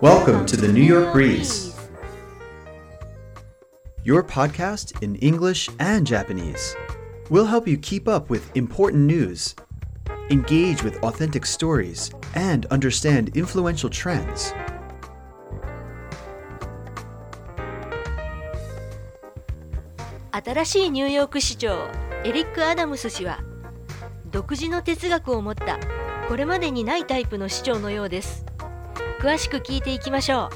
Welcome to the New York Breeze, your podcast in English and Japanese. We'll help you keep up with important news, engage with authentic stories, and understand influential trends.新しいニューヨーク市長エリック・アダムス氏は独自の哲学を持ったこれまでにないタイプの市長のようです。詳しく聞いていきましょう。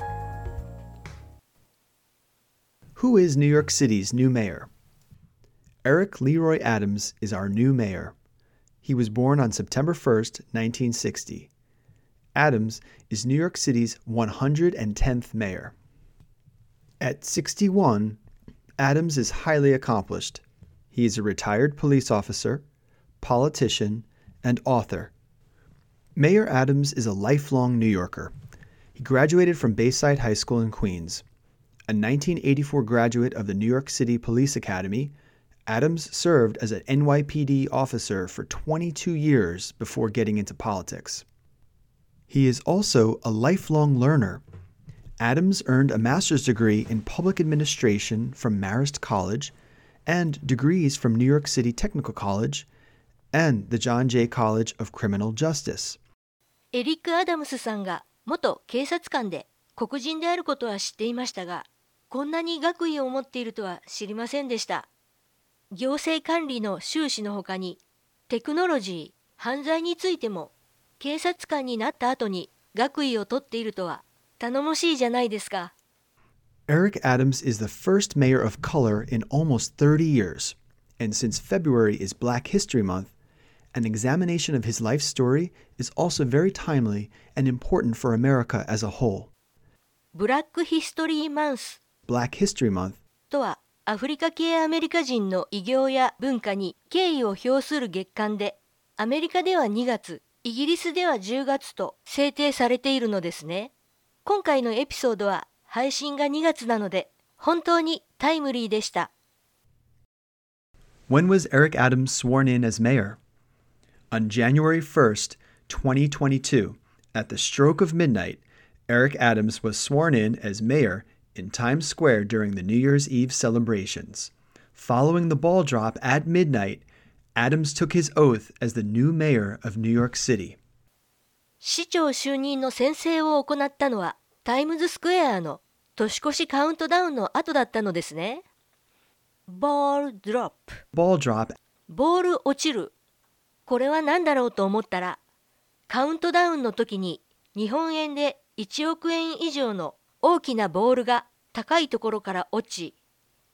Who is New York City's new mayor? Eric Leroy Adams is our new mayor. He was born on September 1st, 1960. Adams is New York City's 110th mayor. At 61, Adams is highly accomplished. He is a retired police officer, politician, and author. Mayor Adams is a lifelong New Yorker. He graduated from Bayside High School in Queens. A 1984 graduate of the New York City Police Academy, Adams served as an NYPD officer for 22 years before getting into politics. He is also a lifelong learner. Adams earned a master's degree in public administration from Marist College and degrees from New York City Technical College and the John Jay College of Criminal Justice. エリック・アダムスさんが元警察官で黒人であることは知っていましたが、こんなに学位を持っているとは知りませんでした。行政管理の修士のほかに、テクノロジー、犯罪についても警察官になった後に学位を取っているとは頼もしいじゃないですか。 Eric Adams is the first mayor of color in almost 30 years, and since February is Black History Month,An examination of his life story is also very timely and important for America as a whole. Black History Month とは、アフリカ系アメリカ人の偉業や文化に敬意を表する月間で、アメリカでは2月、イギリスでは10月と制定されているのですね。今回のエピソードは配信が2月なので、本当にタイムリーでした。When was Eric Adams sworn in as mayor?On January 1st, 2022, at the stroke of midnight, Eric Adams was sworn in as mayor in Times Square during the New Year's Eve celebrations. Following the ball drop at midnight, Adams took his oath as the new mayor of New York City. 市長就任の宣誓を行ったのは、タイムズスクエアの年越しカウントダウンの後だったのですね。ボールドロップ。ボールドロップ。ボール落ちる。これは何だろうと思ったら、カウントダウンの時に日本円で1億円以上の大きなボールが高いところから落ち、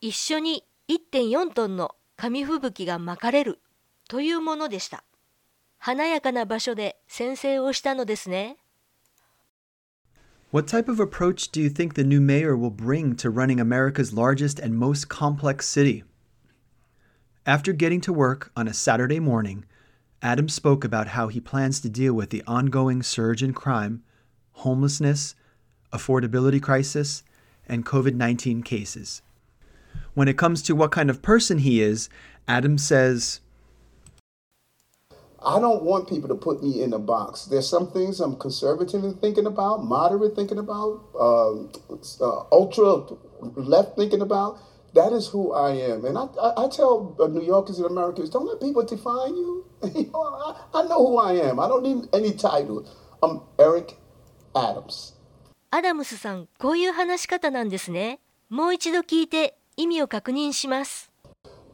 一緒に 1.4 トンの紙吹雪が巻かれるというものでした。華やかな場所で宣誓をしたのですね。What type of approach do you think the new mayor will bring to running America's largest and most complex city? After getting to work on a Saturday morning,Adams spoke about how he plans to deal with the ongoing surge in crime, homelessness, affordability crisis, and COVID-19 cases. When it comes to what kind of person he is, Adams says, I don't want people to put me in a box. There's some things I'm conservative in thinking about, moderate thinking about, ultra left thinking about. That is who I am. And I tell New Yorkers and Americans, don't let people define you.I know who I am. I don't need any title. I'm Eric Adams. アダムスさん、こういう話し方なんですね。もう一度聞いて意味を確認します。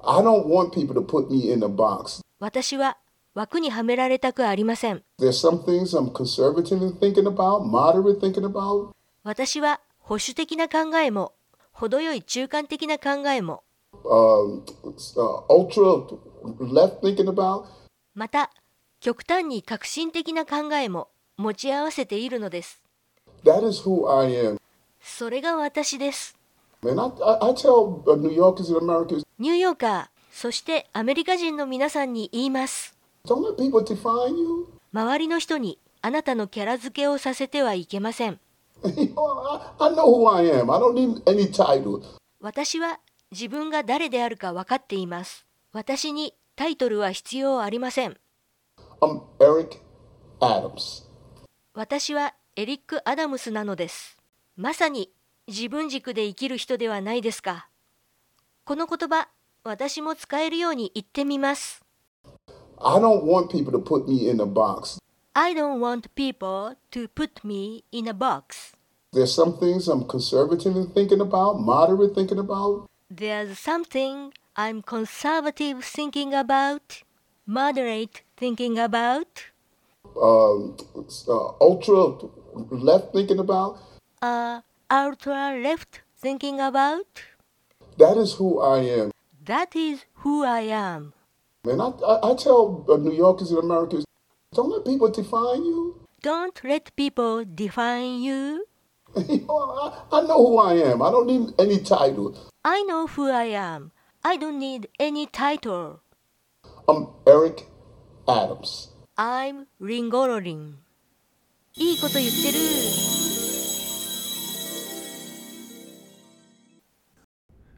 I don't want people to put me in a box. 私は枠にはめられたくありません。There's some things I'm conservative in thinking about, moderate thinking about. 私は保守的な考えも、程よい中間的な考えも。Ultra left thinking about.また、極端に革新的な考えも持ち合わせているのです。That is who I am. それが私です。And I tell New Yorkers and Americans, ニューヨーカー、そしてアメリカ人の皆さんに言います。Don't let people define you. 周りの人にあなたのキャラ付けをさせてはいけません。I know who I am. I don't need any title. 私は自分が誰であるか分かっています。私にタイトルは必要ありません。I'm Eric Adams. 私はエリック・アダムスなのです。まさに自分軸で生きる人ではないですか。この言葉、私も使えるように言ってみます。I don't want people to put me in a box. I don't want people to put me in a box. There's some things I'm conservative in thinking about, moderate thinking about. There's something I'm conservative thinking about, moderate thinking about. Ultra left thinking about. Ultra left thinking about. That is who I am. That is who I am.And I tell New Yorkers and Americans, don't let people define you. Don't let people define you. I know who I am. I don't need any title. I know who I am. I don't need any title. I'm Eric Adams. I'm Ringolin. いいこと言ってる。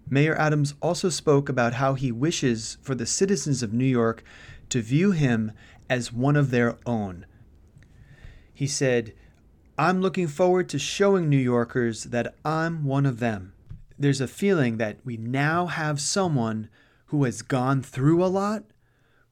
Mayor Adams also spoke about how he wishes for the citizens of New York to view him as one of their own. He said, I'm looking forward to showing New Yorkers that I'm one of them. There's a feeling that we now have someone who has gone through a lot,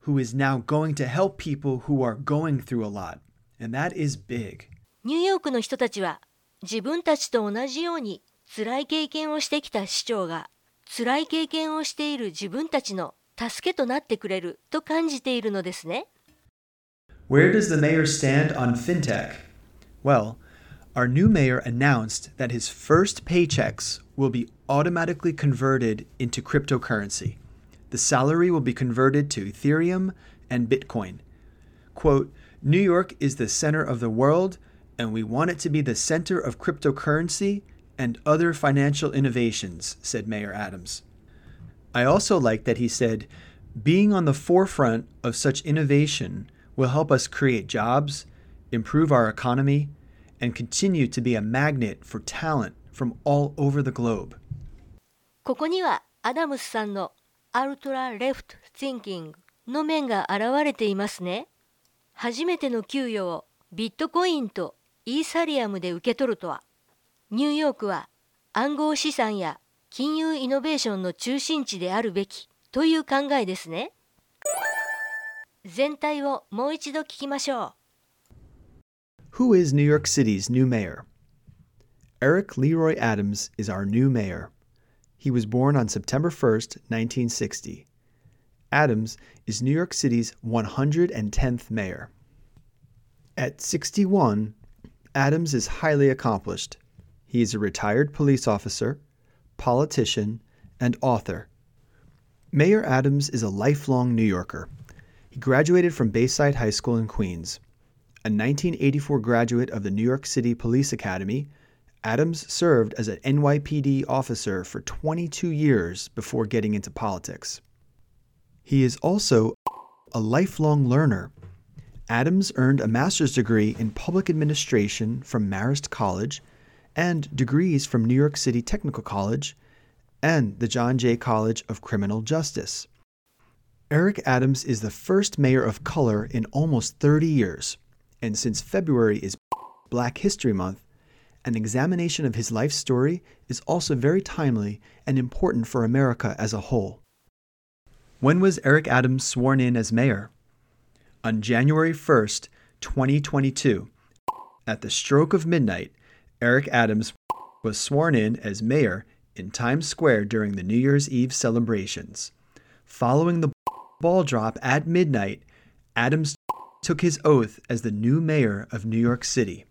who is now going to help people who are going through a lot. And that is big. ニューヨークの人たちは自分たちと同じように辛い経験をしてきた市長が辛い経験をしている自分たちの助けとなってくれると感じているのですね。Where does the mayor stand on fintech? Well, our new mayor announced that his first paychecks will be automatically converted into cryptocurrency. The salary will be converted to Ethereum and Bitcoin. Quote, New York is the center of the world, and we want it to be the center of cryptocurrency.And other financial innovations, said Mayor Adams. I also like that he said, being on the forefront of such innovation will help us create jobs, improve our economy, and continue to be a magnet for talent from all over the globe. ここにはアダムスさんのアルトラレフトシンキングの面が現れていますね。初めての給与をビットコインとイーサリアムで受け取るとは。ニューヨークは暗号資産や金融イノベーションの中心地であるべきという考えですね。全体をもう一度聞きましょう。Who is New York City's new mayor? Eric Leroy Adams is our new mayor. He was born on September 1st, 1960. Adams is New York City's 110th mayor. At 61, Adams is highly accomplished.He is a retired police officer, politician, and author. Mayor Adams is a lifelong New Yorker. He graduated from Bayside High School in Queens. A 1984 graduate of the New York City Police Academy, Adams served as an NYPD officer for 22 years before getting into politics. He is also a lifelong learner. Adams earned a master's degree in public administration from Marist College,and degrees from New York City Technical College and the John Jay College of Criminal Justice. Eric Adams is the first mayor of color in almost 30 years, and since February is Black History Month, an examination of his life story is also very timely and important for America as a whole. When was Eric Adams sworn in as mayor? On January 1st, 2022, at the stroke of midnight,Eric Adams was sworn in as mayor in Times Square during the New Year's Eve celebrations. Following the ball drop at midnight, Adams took his oath as the new mayor of New York City.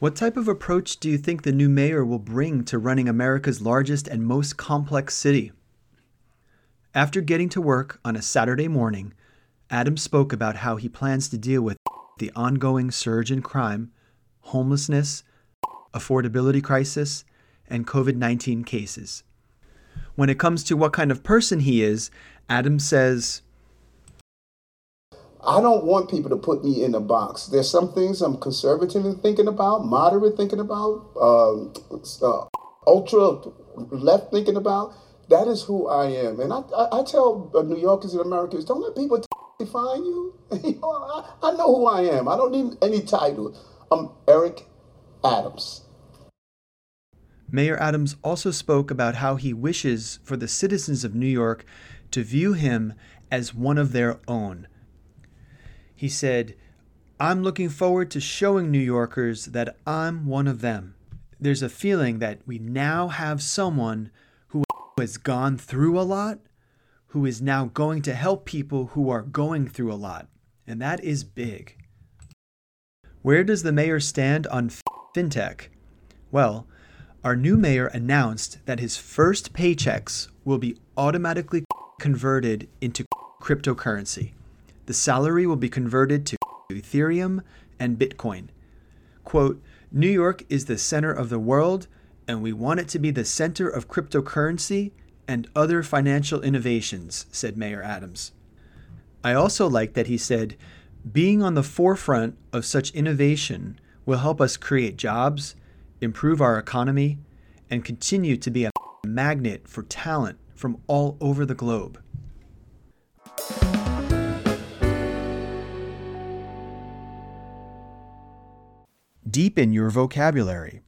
What type of approach do you think the new mayor will bring to running America's largest and most complex city? After getting to work on a Saturday morning, Adams spoke about how he plans to deal with the ongoing surge in crime, homelessness,affordability crisis, and COVID-19 cases. When it comes to what kind of person he is, Adams says, I don't want people to put me in a box. There's some things I'm conservative in thinking about, moderate thinking about, ultra left thinking about. That is who I am. And I tell New Yorkers and Americans, don't let people define you. I know who I am. I don't need any title. I'm Eric Adams. Mayor Adams also spoke about how he wishes for the citizens of New York to view him as one of their own. He said, "I'm looking forward to showing New Yorkers that I'm one of them. There's a feeling that we now have someone who has gone through a lot, who is now going to help people who are going through a lot. And that is big." Where does the mayor stand on fintech? Well, our new mayor announced that his first paychecks will be automatically converted into cryptocurrency. The salary will be converted to Ethereum and Bitcoin. Quote, "New York is the center of the world, and we want it to be the center of cryptocurrency and other financial innovations," said Mayor Adams. I also like that he said, "Being on the forefront of such innovation will help us create jobs, improve our economy, and continue to be a magnet for talent from all over the globe." Deepen your vocabulary.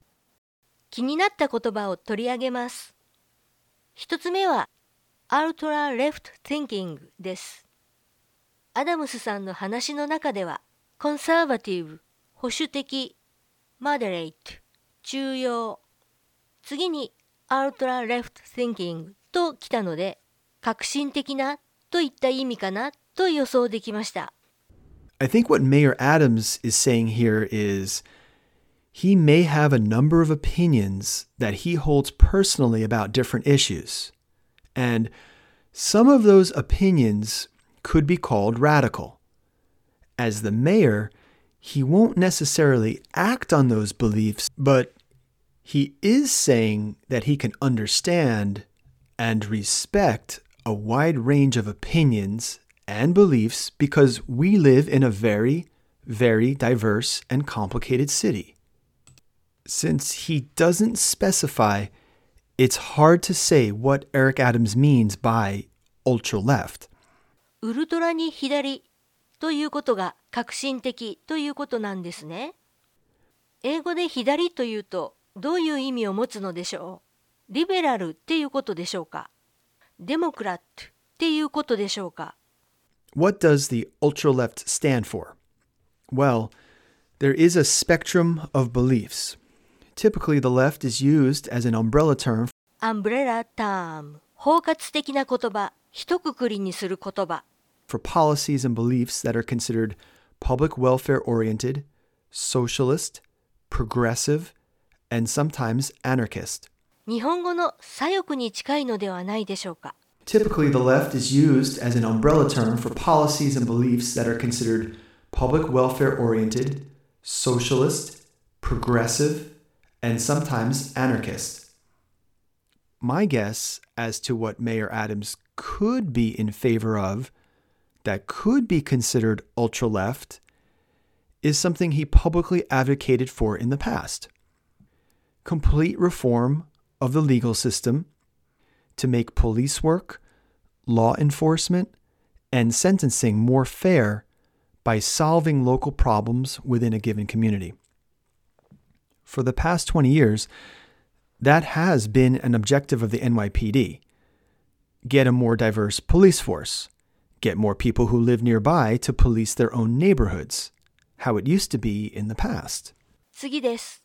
気になった言葉を取り上げます。一つ目は Ultra Left Thinking です。アダムスさんの話の中では、コンサーバティブ、保守的、マデレート、中庸、次に Ultra Left Thinking と来たので、革新的なといった意味かなと予想できました。I think what Mayor Adams is saying here is he may have a number of opinions that he holds personally about different issues. And some of those opinions could be called radical. As the mayor, he won't necessarily act on those beliefs, but he is saying that he can understand and respect a wide range of opinions and beliefs because we live in a very, very diverse and complicated city. Since he doesn't specify, it's hard to say what Eric Adams means by ultra-left. ウルトラに左ということが革新的ということなんですね。英語で左というとどういう意味を持つのでしょう。リベラルっていうことでしょうか。デモクラットっていうことでしょうか。What does the ultra-left stand for? Well, there is a spectrum of beliefs. Typically, the left is used as an umbrella term. Umbrella term. 包括的な言葉、ひとくくりにする言葉。For policies and beliefs that are considered public welfare-oriented, socialist, progressive, and sometimes anarchist. 日本語の左翼に近いのではないでしょうか。Typically, the left is used as an umbrella term for policies and beliefs that are considered public welfare-oriented, socialist, progressive, and sometimes anarchist. My guess as to what Mayor Adams could be in favor of that could be considered ultra-left is something he publicly advocated for in the past. Complete reform of the legal system to make police work, law enforcement, and sentencing more fair by solving local problems within a given community. For the past 20 years, that has been an objective of the NYPD. Get a more diverse police force. Get more people who live nearby to police their own neighborhoods, how it used to be in the past. 次です。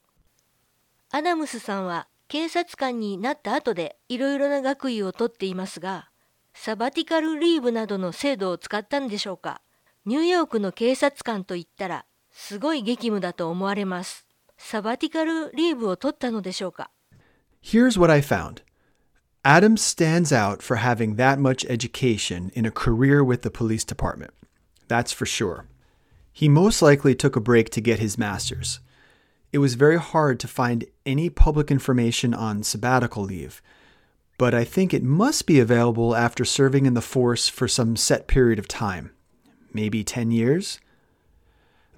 アダムスさんは警察官になった後でいろいろな学位を取っていますが、サバティカルリーブなどの制度を使ったんでしょうか。ニューヨークの警察官といったらすごい激務だと思われます。サバティカルリーブを取ったのでしょうか。Here's what I found. Adams stands out for having that much education in a career with the police department. That's for sure. He most likely took a break to get his master's.It was very hard to find any public information on sabbatical leave, but I think it must be available after serving in the force for some set period of time, maybe 10 years.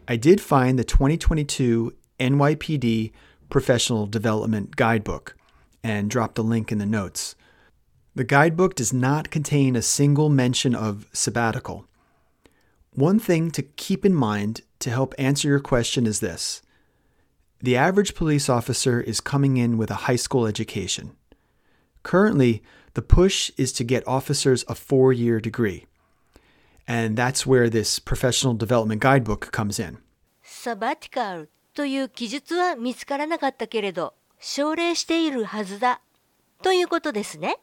I did find the 2022 NYPD Professional Development Guidebook and dropped a link in the notes. The guidebook does not contain a single mention of sabbatical. One thing to keep in mind to help answer your question is this. The average police officer is coming in with a high school education. Currently, the push is to get officers a 4-year degree. And that's where this professional development guidebook comes in. Sabbatical という記述は見つからなかったけれど、奨励しているはずだということですね。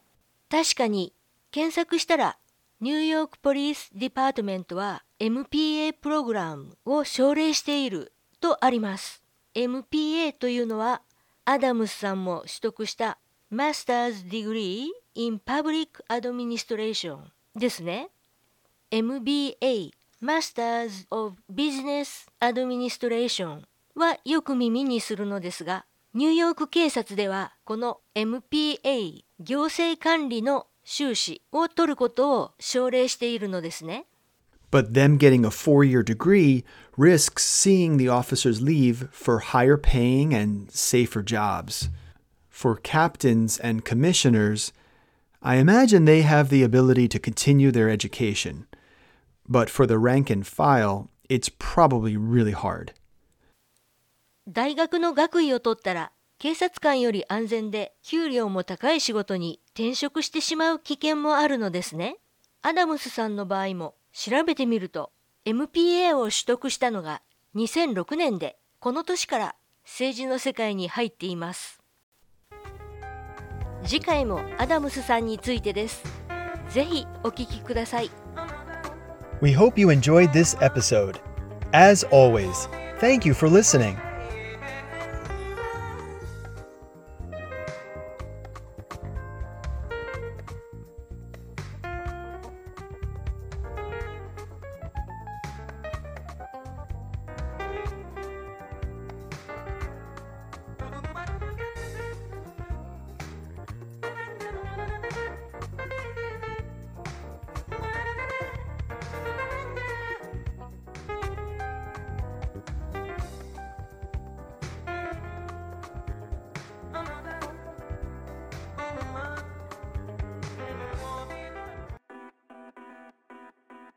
確かに検索したら、ニューヨークポリスディパートメントは MPA プログラムを奨励しているとあります。MPA というのは、アダムスさんも取得したマスターズディグリー in Public Administration ですね。MBA マスターズ of Business Administration はよく耳にするのですが、ニューヨーク警察ではこの MPA 行政管理の修士を取ることを奨励しているのですね。But them getting a 4-year degree risks seeing the officers leave for higher paying and safer jobs.For captains and commissioners, I imagine they have the ability to continue their education. But for the rank and file, it's probably really hard. 大学の学位を取ったら、警察官より安全で給料も高い仕事に転職してしまう危険もあるのですね。アダムスさんの場合も調べてみると、MPA を取得したのが2006年で、この年から政治の世界に入っています。次回もアダムスさんについてです。ぜひお聞きください。We hope you enjoyed this episode. As always, thank you for listening.